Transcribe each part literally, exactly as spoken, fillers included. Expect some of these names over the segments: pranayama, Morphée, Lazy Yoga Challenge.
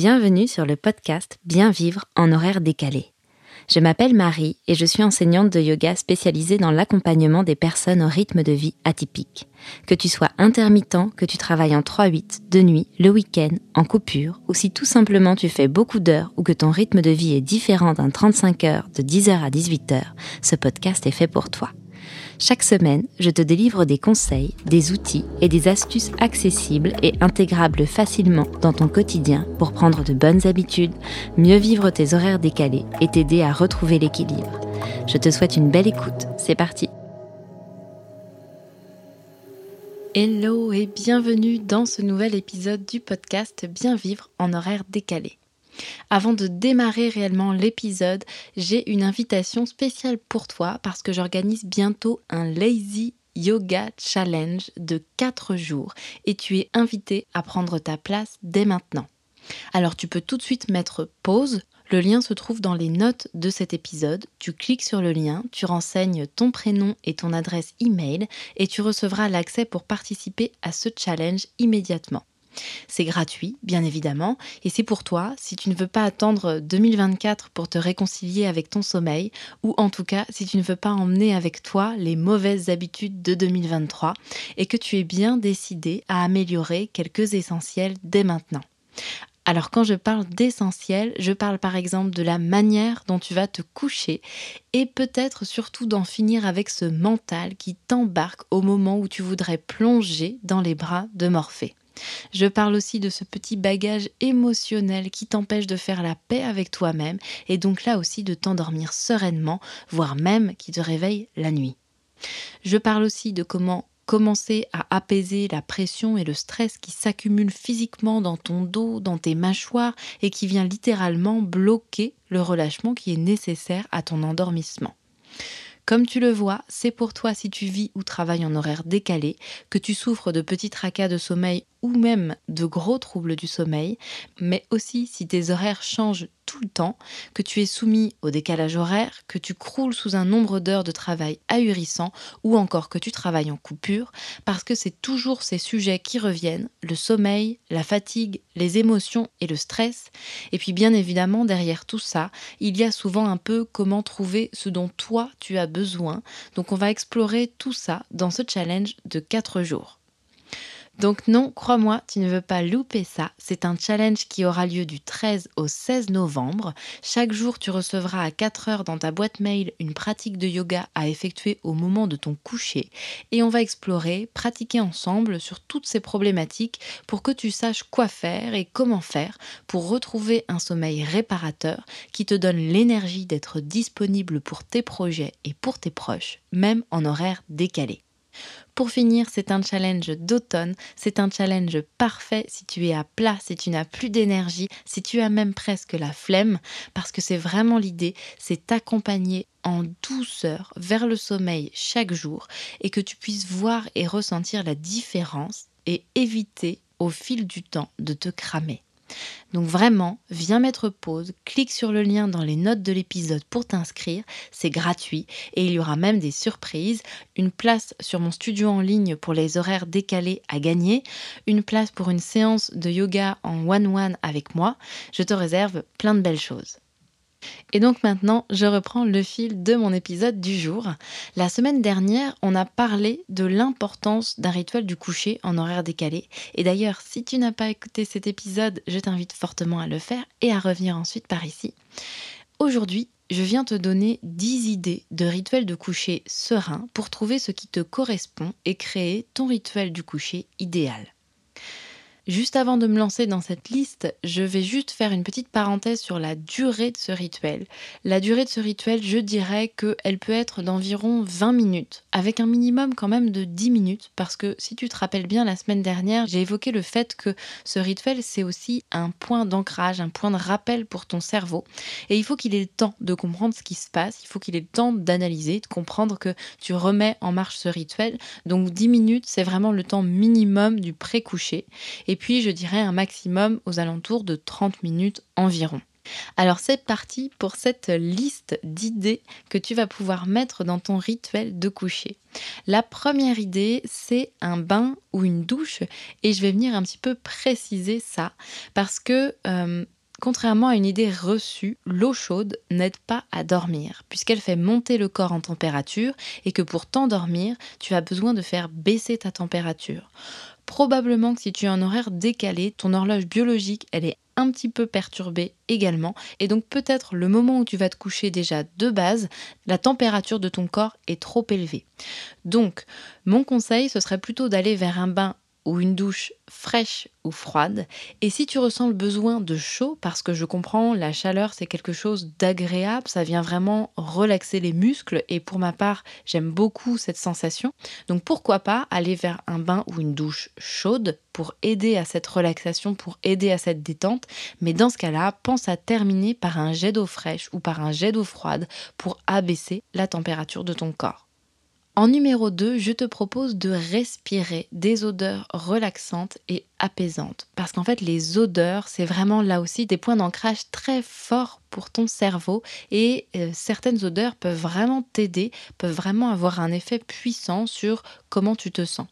bienvenue sur le podcast Bien vivre en horaire décalé. Je m'appelle Marie et je suis enseignante de yoga spécialisée dans l'accompagnement des personnes au rythme de vie atypique. Que tu sois intermittent, que tu travailles en trois huit, de nuit, le week-end, en coupure, ou si tout simplement tu fais beaucoup d'heures ou que ton rythme de vie est différent d'un trente-cinq heures de dix heures à dix-huit heures, ce podcast est fait pour toi. Chaque semaine, je te délivre des conseils, des outils et des astuces accessibles et intégrables facilement dans ton quotidien pour prendre de bonnes habitudes, mieux vivre tes horaires décalés et t'aider à retrouver l'équilibre. Je te souhaite une belle écoute, c'est parti! Hello et bienvenue dans ce nouvel épisode du podcast Bien vivre en horaires décalés. Avant de démarrer réellement l'épisode, j'ai une invitation spéciale pour toi parce que j'organise bientôt un Lazy Yoga Challenge de quatre jours et tu es invité à prendre ta place dès maintenant. Alors tu peux tout de suite mettre pause, le lien se trouve dans les notes de cet épisode, tu cliques sur le lien, tu renseignes ton prénom et ton adresse email et tu recevras l'accès pour participer à ce challenge immédiatement. C'est gratuit, bien évidemment, et c'est pour toi si tu ne veux pas attendre deux mille vingt-quatre pour te réconcilier avec ton sommeil, ou en tout cas si tu ne veux pas emmener avec toi les mauvaises habitudes de deux mille vingt-trois et que tu es bien décidé à améliorer quelques essentiels dès maintenant. Alors quand je parle d'essentiel, je parle par exemple de la manière dont tu vas te coucher et peut-être surtout d'en finir avec ce mental qui t'embarque au moment où tu voudrais plonger dans les bras de Morphée. Je parle aussi de ce petit bagage émotionnel qui t'empêche de faire la paix avec toi-même et donc là aussi de t'endormir sereinement, voire même qui te réveille la nuit. Je parle aussi de comment commencer à apaiser la pression et le stress qui s'accumule physiquement dans ton dos, dans tes mâchoires et qui vient littéralement bloquer le relâchement qui est nécessaire à ton endormissement. Comme tu le vois, c'est pour toi si tu vis ou travailles en horaire décalé, que tu souffres de petits tracas de sommeil ou même de gros troubles du sommeil, mais aussi si tes horaires changent tout le temps, que tu es soumis au décalage horaire, que tu croules sous un nombre d'heures de travail ahurissant ou encore que tu travailles en coupure, parce que c'est toujours ces sujets qui reviennent, le sommeil, la fatigue, les émotions et le stress. Et puis bien évidemment, derrière tout ça, il y a souvent un peu comment trouver ce dont toi tu as besoin. Besoin. Donc on va explorer tout ça dans ce challenge de quatre jours. Donc non, crois-moi, tu ne veux pas louper ça. C'est un challenge qui aura lieu du treize au seize novembre. Chaque jour, tu recevras à quatre heures dans ta boîte mail une pratique de yoga à effectuer au moment de ton coucher. Et on va explorer, pratiquer ensemble sur toutes ces problématiques pour que tu saches quoi faire et comment faire pour retrouver un sommeil réparateur qui te donne l'énergie d'être disponible pour tes projets et pour tes proches, même en horaire décalé. Pour finir, c'est un challenge d'automne, c'est un challenge parfait si tu es à plat, si tu n'as plus d'énergie, si tu as même presque la flemme, parce que c'est vraiment l'idée, c'est t'accompagner en douceur vers le sommeil chaque jour et que tu puisses voir et ressentir la différence et éviter au fil du temps de te cramer. Donc vraiment, viens mettre pause, clique sur le lien dans les notes de l'épisode pour t'inscrire, c'est gratuit et il y aura même des surprises, une place sur mon studio en ligne pour les horaires décalés à gagner, une place pour une séance de yoga en one-one avec moi, je te réserve plein de belles choses. Et donc maintenant, je reprends le fil de mon épisode du jour. La semaine dernière, on a parlé de l'importance d'un rituel du coucher en horaire décalé. Et d'ailleurs, si tu n'as pas écouté cet épisode, je t'invite fortement à le faire et à revenir ensuite par ici. Aujourd'hui, je viens te donner dix idées de rituels de coucher sereins pour trouver ce qui te correspond et créer ton rituel du coucher idéal. Juste avant de me lancer dans cette liste, je vais juste faire une petite parenthèse sur la durée de ce rituel. La durée de ce rituel, je dirais qu'elle peut être d'environ vingt minutes, avec un minimum quand même de dix minutes, parce que si tu te rappelles bien, la semaine dernière, j'ai évoqué le fait que ce rituel, c'est aussi un point d'ancrage, un point de rappel pour ton cerveau. Et il faut qu'il ait le temps de comprendre ce qui se passe, il faut qu'il ait le temps d'analyser, de comprendre que tu remets en marche ce rituel. Donc dix minutes, c'est vraiment le temps minimum du pré-coucher. Et puis je dirais un maximum aux alentours de trente minutes environ. Alors c'est parti pour cette liste d'idées que tu vas pouvoir mettre dans ton rituel de coucher. La première idée, c'est un bain ou une douche, et je vais venir un petit peu préciser ça parce que euh, contrairement à une idée reçue, l'eau chaude n'aide pas à dormir puisqu'elle fait monter le corps en température et que pour t'endormir, tu as besoin de faire baisser ta température. Probablement que si tu as un horaire décalé, ton horloge biologique, elle est un petit peu perturbée également. Et donc peut-être le moment où tu vas te coucher déjà de base, la température de ton corps est trop élevée. Donc mon conseil, ce serait plutôt d'aller vers un bain ou une douche fraîche ou froide. Et si tu ressens le besoin de chaud, parce que je comprends, la chaleur c'est quelque chose d'agréable, ça vient vraiment relaxer les muscles et pour ma part, j'aime beaucoup cette sensation. Donc pourquoi pas aller vers un bain ou une douche chaude pour aider à cette relaxation, pour aider à cette détente. Mais dans ce cas-là, pense à terminer par un jet d'eau fraîche ou par un jet d'eau froide pour abaisser la température de ton corps. En numéro deux, je te propose de respirer des odeurs relaxantes et apaisantes. Parce qu'en fait, les odeurs, c'est vraiment là aussi des points d'ancrage très forts pour ton cerveau. Et euh, certaines odeurs peuvent vraiment t'aider, peuvent vraiment avoir un effet puissant sur comment tu te sens.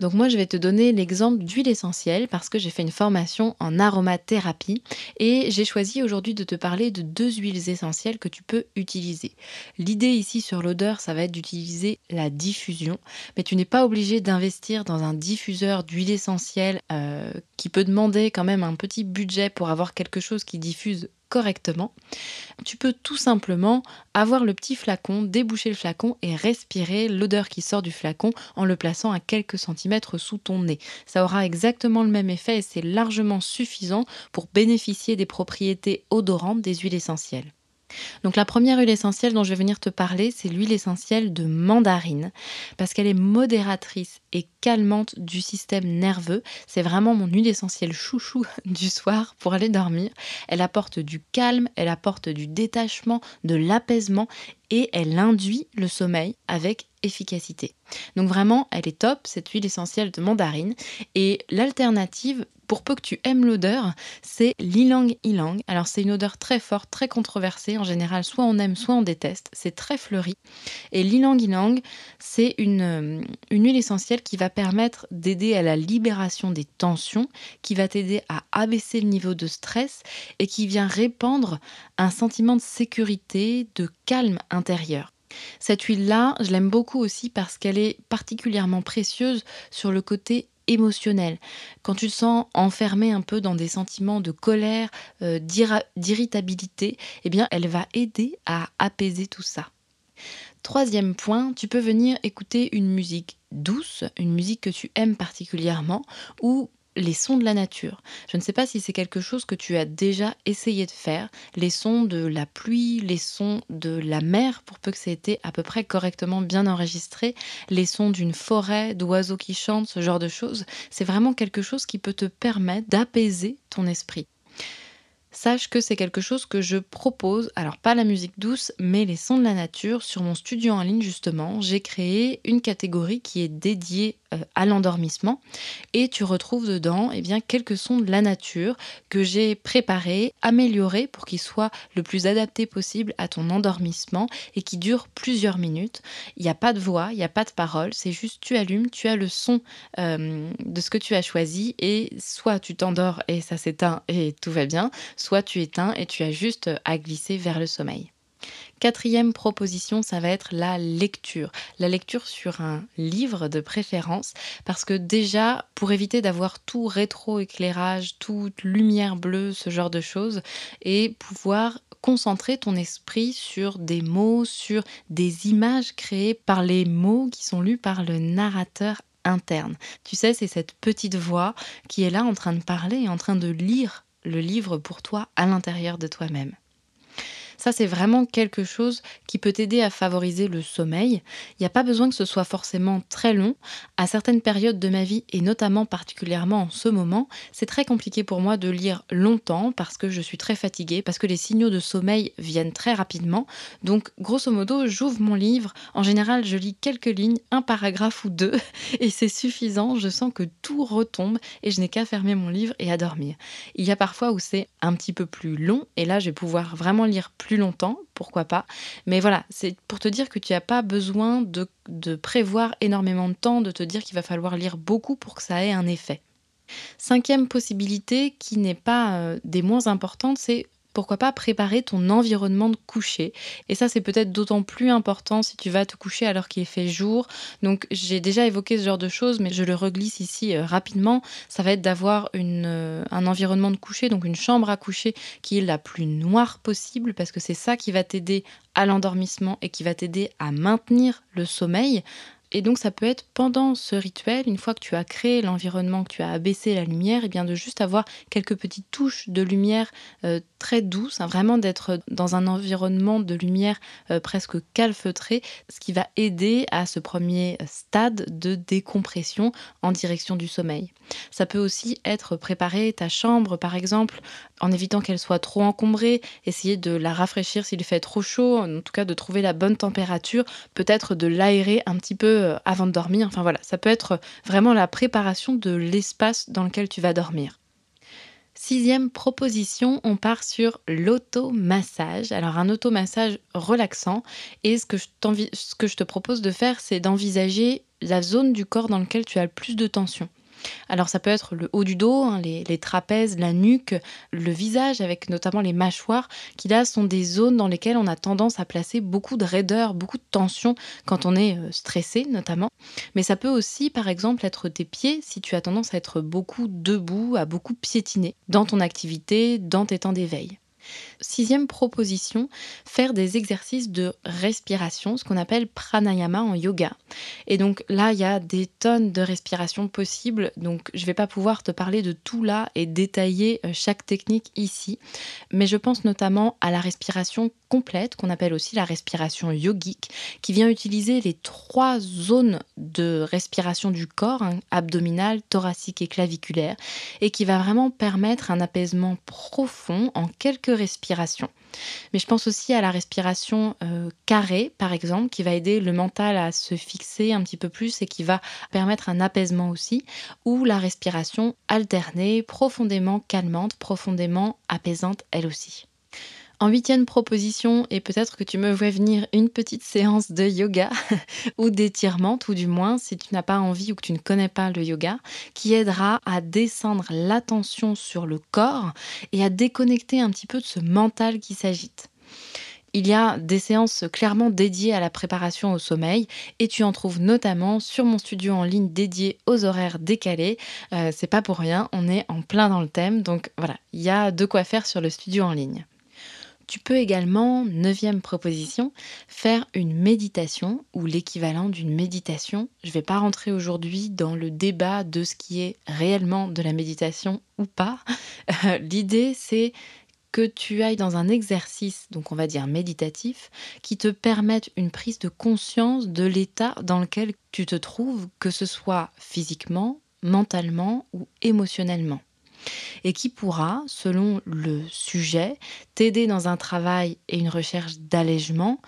Donc moi, je vais te donner l'exemple d'huile essentielle parce que j'ai fait une formation en aromathérapie et j'ai choisi aujourd'hui de te parler de deux huiles essentielles que tu peux utiliser. L'idée ici sur l'odeur, ça va être d'utiliser la diffusion, mais tu n'es pas obligé d'investir dans un diffuseur d'huile essentielle euh, qui peut demander quand même un petit budget pour avoir quelque chose qui diffuse correctement. Tu peux tout simplement avoir le petit flacon, déboucher le flacon et respirer l'odeur qui sort du flacon en le plaçant à quelques centimètres sous ton nez. Ça aura exactement le même effet et c'est largement suffisant pour bénéficier des propriétés odorantes des huiles essentielles. Donc la première huile essentielle dont je vais venir te parler, c'est l'huile essentielle de mandarine parce qu'elle est modératrice et calmante du système nerveux. C'est vraiment mon huile essentielle chouchou du soir pour aller dormir. Elle apporte du calme, elle apporte du détachement, de l'apaisement et elle induit le sommeil avec efficacité. Donc vraiment, elle est top, cette huile essentielle de mandarine. Et l'alternative, pour peu que tu aimes l'odeur, c'est l'ylang ylang. Alors c'est une odeur très forte, très controversée. En général, soit on aime, soit on déteste. C'est très fleuri. Et l'ylang ylang, c'est une, une huile essentielle qui va permettre d'aider à la libération des tensions, qui va t'aider à abaisser le niveau de stress et qui vient répandre un sentiment de sécurité, de calme intérieur. Cette huile-là, je l'aime beaucoup aussi parce qu'elle est particulièrement précieuse sur le côté émotionnel. Quand tu te sens enfermé un peu dans des sentiments de colère, euh, d'irritabilité, eh bien, elle va aider à apaiser tout ça. Troisième point, tu peux venir écouter une musique douce, une musique que tu aimes particulièrement ou les sons de la nature. Je ne sais pas si c'est quelque chose que tu as déjà essayé de faire, les sons de la pluie, les sons de la mer, pour peu que ça ait été à peu près correctement bien enregistré, les sons d'une forêt, d'oiseaux qui chantent, ce genre de choses. C'est vraiment quelque chose qui peut te permettre d'apaiser ton esprit. Sache que c'est quelque chose que je propose, alors pas la musique douce, mais les sons de la nature. Sur mon studio en ligne justement, j'ai créé une catégorie qui est dédiée à l'endormissement et tu retrouves dedans eh bien, quelques sons de la nature que j'ai préparés, améliorés pour qu'ils soient le plus adaptés possible à ton endormissement et qui durent plusieurs minutes. Il n'y a pas de voix, il n'y a pas de parole, c'est juste tu allumes, tu as le son euh, de ce que tu as choisi et soit tu t'endors et ça s'éteint et tout va bien, soit tu éteins et tu as juste à glisser vers le sommeil. Quatrième proposition, ça va être la lecture. La lecture sur un livre de préférence, parce que déjà, pour éviter d'avoir tout rétro-éclairage, toute lumière bleue, ce genre de choses, et pouvoir concentrer ton esprit sur des mots, sur des images créées par les mots qui sont lus par le narrateur interne. Tu sais, c'est cette petite voix qui est là en train de parler et en train de lire le livre pour toi à l'intérieur de toi-même. Ça, c'est vraiment quelque chose qui peut t'aider à favoriser le sommeil. Il n'y a pas besoin que ce soit forcément très long. À certaines périodes de ma vie, et notamment particulièrement en ce moment, c'est très compliqué pour moi de lire longtemps parce que je suis très fatiguée, parce que les signaux de sommeil viennent très rapidement. Donc, grosso modo, j'ouvre mon livre. En général, je lis quelques lignes, un paragraphe ou deux, et c'est suffisant. Je sens que tout retombe et je n'ai qu'à fermer mon livre et à dormir. Il y a parfois où c'est un petit peu plus long, et là, je vais pouvoir vraiment lire plus longtemps, pourquoi pas. Mais voilà, c'est pour te dire que tu n'as pas besoin de, de prévoir énormément de temps, de te dire qu'il va falloir lire beaucoup pour que ça ait un effet. Cinquième possibilité, qui n'est pas des moins importantes, c'est pourquoi pas préparer ton environnement de coucher. Et ça, c'est peut-être d'autant plus important si tu vas te coucher alors qu'il fait jour. Donc, j'ai déjà évoqué ce genre de choses, mais je le reglisse ici rapidement. Ça va être d'avoir une, euh, un environnement de coucher, donc une chambre à coucher qui est la plus noire possible, parce que c'est ça qui va t'aider à l'endormissement et qui va t'aider à maintenir le sommeil. Et donc ça peut être pendant ce rituel, une fois que tu as créé l'environnement, que tu as abaissé la lumière, et bien de juste avoir quelques petites touches de lumière euh, très douces, hein, vraiment d'être dans un environnement de lumière euh, presque calfeutrée, ce qui va aider à ce premier stade de décompression en direction du sommeil. Ça peut aussi être préparer ta chambre par exemple, en évitant qu'elle soit trop encombrée, essayer de la rafraîchir s'il fait trop chaud, en tout cas de trouver la bonne température, peut-être de l'aérer un petit peu avant de dormir, enfin voilà, ça peut être vraiment la préparation de l'espace dans lequel tu vas dormir. Sixième proposition, on part sur l'automassage. Alors un automassage relaxant, et ce que je, ce que je te propose de faire, c'est d'envisager la zone du corps dans laquelle tu as le plus de tension. Alors ça peut être le haut du dos, hein, les, les trapèzes, la nuque, le visage avec notamment les mâchoires qui là sont des zones dans lesquelles on a tendance à placer beaucoup de raideur, beaucoup de tension quand on est stressé notamment. Mais ça peut aussi par exemple être tes pieds si tu as tendance à être beaucoup debout, à beaucoup piétiner dans ton activité, dans tes temps d'éveil. Sixième proposition, faire des exercices de respiration, ce qu'on appelle pranayama en yoga. Et donc là, il y a des tonnes de respirations possibles, donc je ne vais pas pouvoir te parler de tout là et détailler chaque technique ici, mais je pense notamment à la respiration complète, qu'on appelle aussi la respiration yogique, qui vient utiliser les trois zones de respiration du corps, hein, abdominale, thoracique et claviculaire, et qui va vraiment permettre un apaisement profond en quelques respiration. Mais je pense aussi à la respiration euh, carrée, par exemple, qui va aider le mental à se fixer un petit peu plus et qui va permettre un apaisement aussi, ou la respiration alternée, profondément calmante, profondément apaisante elle aussi. En huitième proposition, et peut-être que tu me vois venir, une petite séance de yoga ou d'étirement, tout du moins, si tu n'as pas envie ou que tu ne connais pas le yoga, qui aidera à descendre la tension sur le corps et à déconnecter un petit peu de ce mental qui s'agite. Il y a des séances clairement dédiées à la préparation au sommeil et tu en trouves notamment sur mon studio en ligne dédié aux horaires décalés. Euh, c'est pas pour rien, on est en plein dans le thème, donc voilà, il y a de quoi faire sur le studio en ligne. Tu peux également, neuvième proposition, faire une méditation ou l'équivalent d'une méditation. Je ne vais pas rentrer aujourd'hui dans le débat de ce qui est réellement de la méditation ou pas. Euh, l'idée, c'est que tu ailles dans un exercice, donc on va dire méditatif, qui te permette une prise de conscience de l'état dans lequel tu te trouves, que ce soit physiquement, mentalement ou émotionnellement, et qui pourra, selon le sujet, t'aider dans un travail et une recherche d'allègement,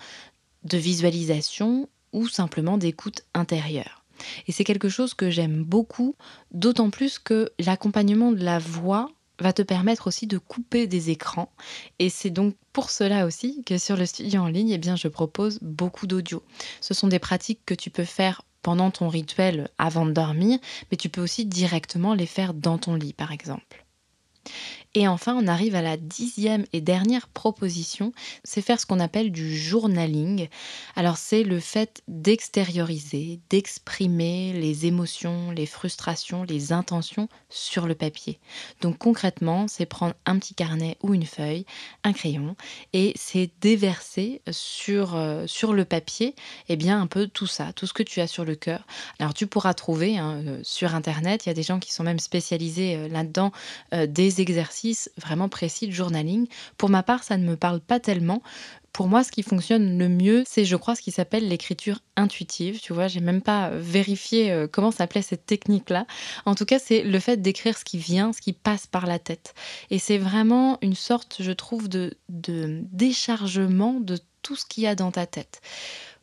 de visualisation ou simplement d'écoute intérieure. Et c'est quelque chose que j'aime beaucoup, d'autant plus que l'accompagnement de la voix va te permettre aussi de couper des écrans. Et c'est donc pour cela aussi que sur le studio en ligne, eh bien, je propose beaucoup d'audio. Ce sont des pratiques que tu peux faire pendant ton rituel avant de dormir, mais tu peux aussi directement les faire dans ton lit, par exemple. Et enfin, on arrive à la dixième et dernière proposition, c'est faire ce qu'on appelle du journaling. Alors c'est le fait d'extérioriser, d'exprimer les émotions, les frustrations, les intentions sur le papier. Donc concrètement, c'est prendre un petit carnet ou une feuille, un crayon, et c'est déverser sur, euh, sur le papier, eh bien un peu tout ça, tout ce que tu as sur le cœur. Alors tu pourras trouver hein, sur internet, il y a des gens qui sont même spécialisés euh, là-dedans, euh, des exercices exercices vraiment précis de journaling. Pour ma part, ça ne me parle pas tellement. Pour moi, ce qui fonctionne le mieux, c'est, je crois, ce qui s'appelle l'écriture intuitive. Tu vois, j'ai même pas vérifié comment s'appelait cette technique-là. En tout cas, c'est le fait d'écrire ce qui vient, ce qui passe par la tête. Et c'est vraiment une sorte, je trouve, de, de déchargement de tout ce qu'il y a dans ta tête.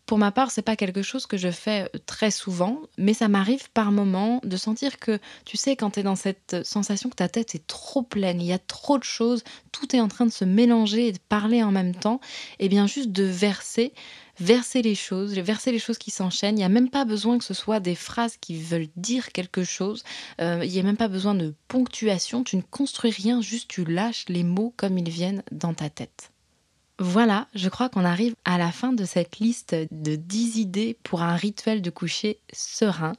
Pour ma part, c'est pas quelque chose que je fais très souvent, mais ça m'arrive par moments de sentir que, tu sais, quand t'es dans cette sensation que ta tête est trop pleine, il y a trop de choses, tout est en train de se mélanger et de parler en même temps, et bien juste de verser, verser les choses, verser les choses qui s'enchaînent. Il n'y a même pas besoin que ce soit des phrases qui veulent dire quelque chose, euh, il n'y a même pas besoin de ponctuation, tu ne construis rien, juste tu lâches les mots comme ils viennent dans ta tête. Voilà, je crois qu'on arrive à la fin de cette liste de dix idées pour un rituel de coucher serein.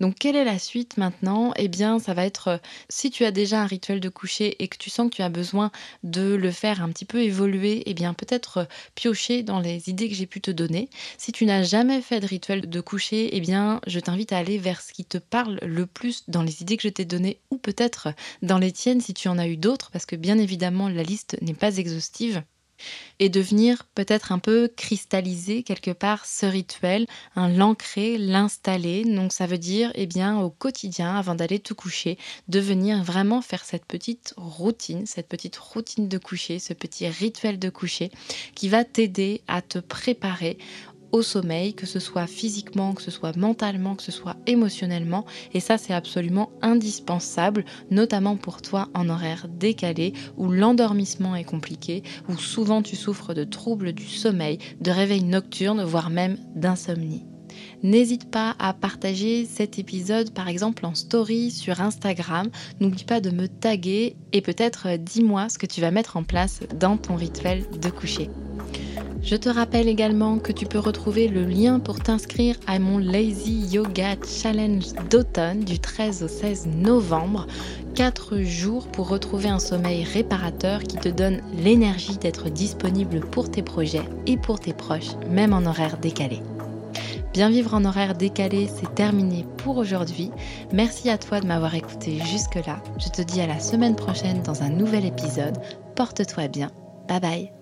Donc quelle est la suite maintenant ? Eh bien ça va être, si tu as déjà un rituel de coucher et que tu sens que tu as besoin de le faire un petit peu évoluer, eh bien peut-être piocher dans les idées que j'ai pu te donner. Si tu n'as jamais fait de rituel de coucher, eh bien je t'invite à aller vers ce qui te parle le plus dans les idées que je t'ai données ou peut-être dans les tiennes si tu en as eu d'autres, parce que bien évidemment la liste n'est pas exhaustive. Et de venir peut-être un peu cristalliser quelque part ce rituel, hein, l'ancrer, l'installer. Donc ça veut dire, eh bien, au quotidien, avant d'aller te coucher, de venir vraiment faire cette petite routine, cette petite routine de coucher, ce petit rituel de coucher qui va t'aider à te préparer au sommeil, que ce soit physiquement, que ce soit mentalement, que ce soit émotionnellement. Et ça, c'est absolument indispensable, notamment pour toi en horaire décalé, où l'endormissement est compliqué, où souvent tu souffres de troubles du sommeil, de réveil nocturne, voire même d'insomnie. N'hésite pas à partager cet épisode par exemple en story sur Instagram, n'oublie pas de me taguer et peut-être dis-moi ce que tu vas mettre en place dans ton rituel de coucher. Je te rappelle également que tu peux retrouver le lien pour t'inscrire à mon Lazy Yoga Challenge d'automne du treize au seize novembre. quatre jours pour retrouver un sommeil réparateur qui te donne l'énergie d'être disponible pour tes projets et pour tes proches, même en horaire décalé. Bien vivre en horaire décalé, c'est terminé pour aujourd'hui. Merci à toi de m'avoir écouté jusque-là. Je te dis à la semaine prochaine dans un nouvel épisode. Porte-toi bien. Bye bye.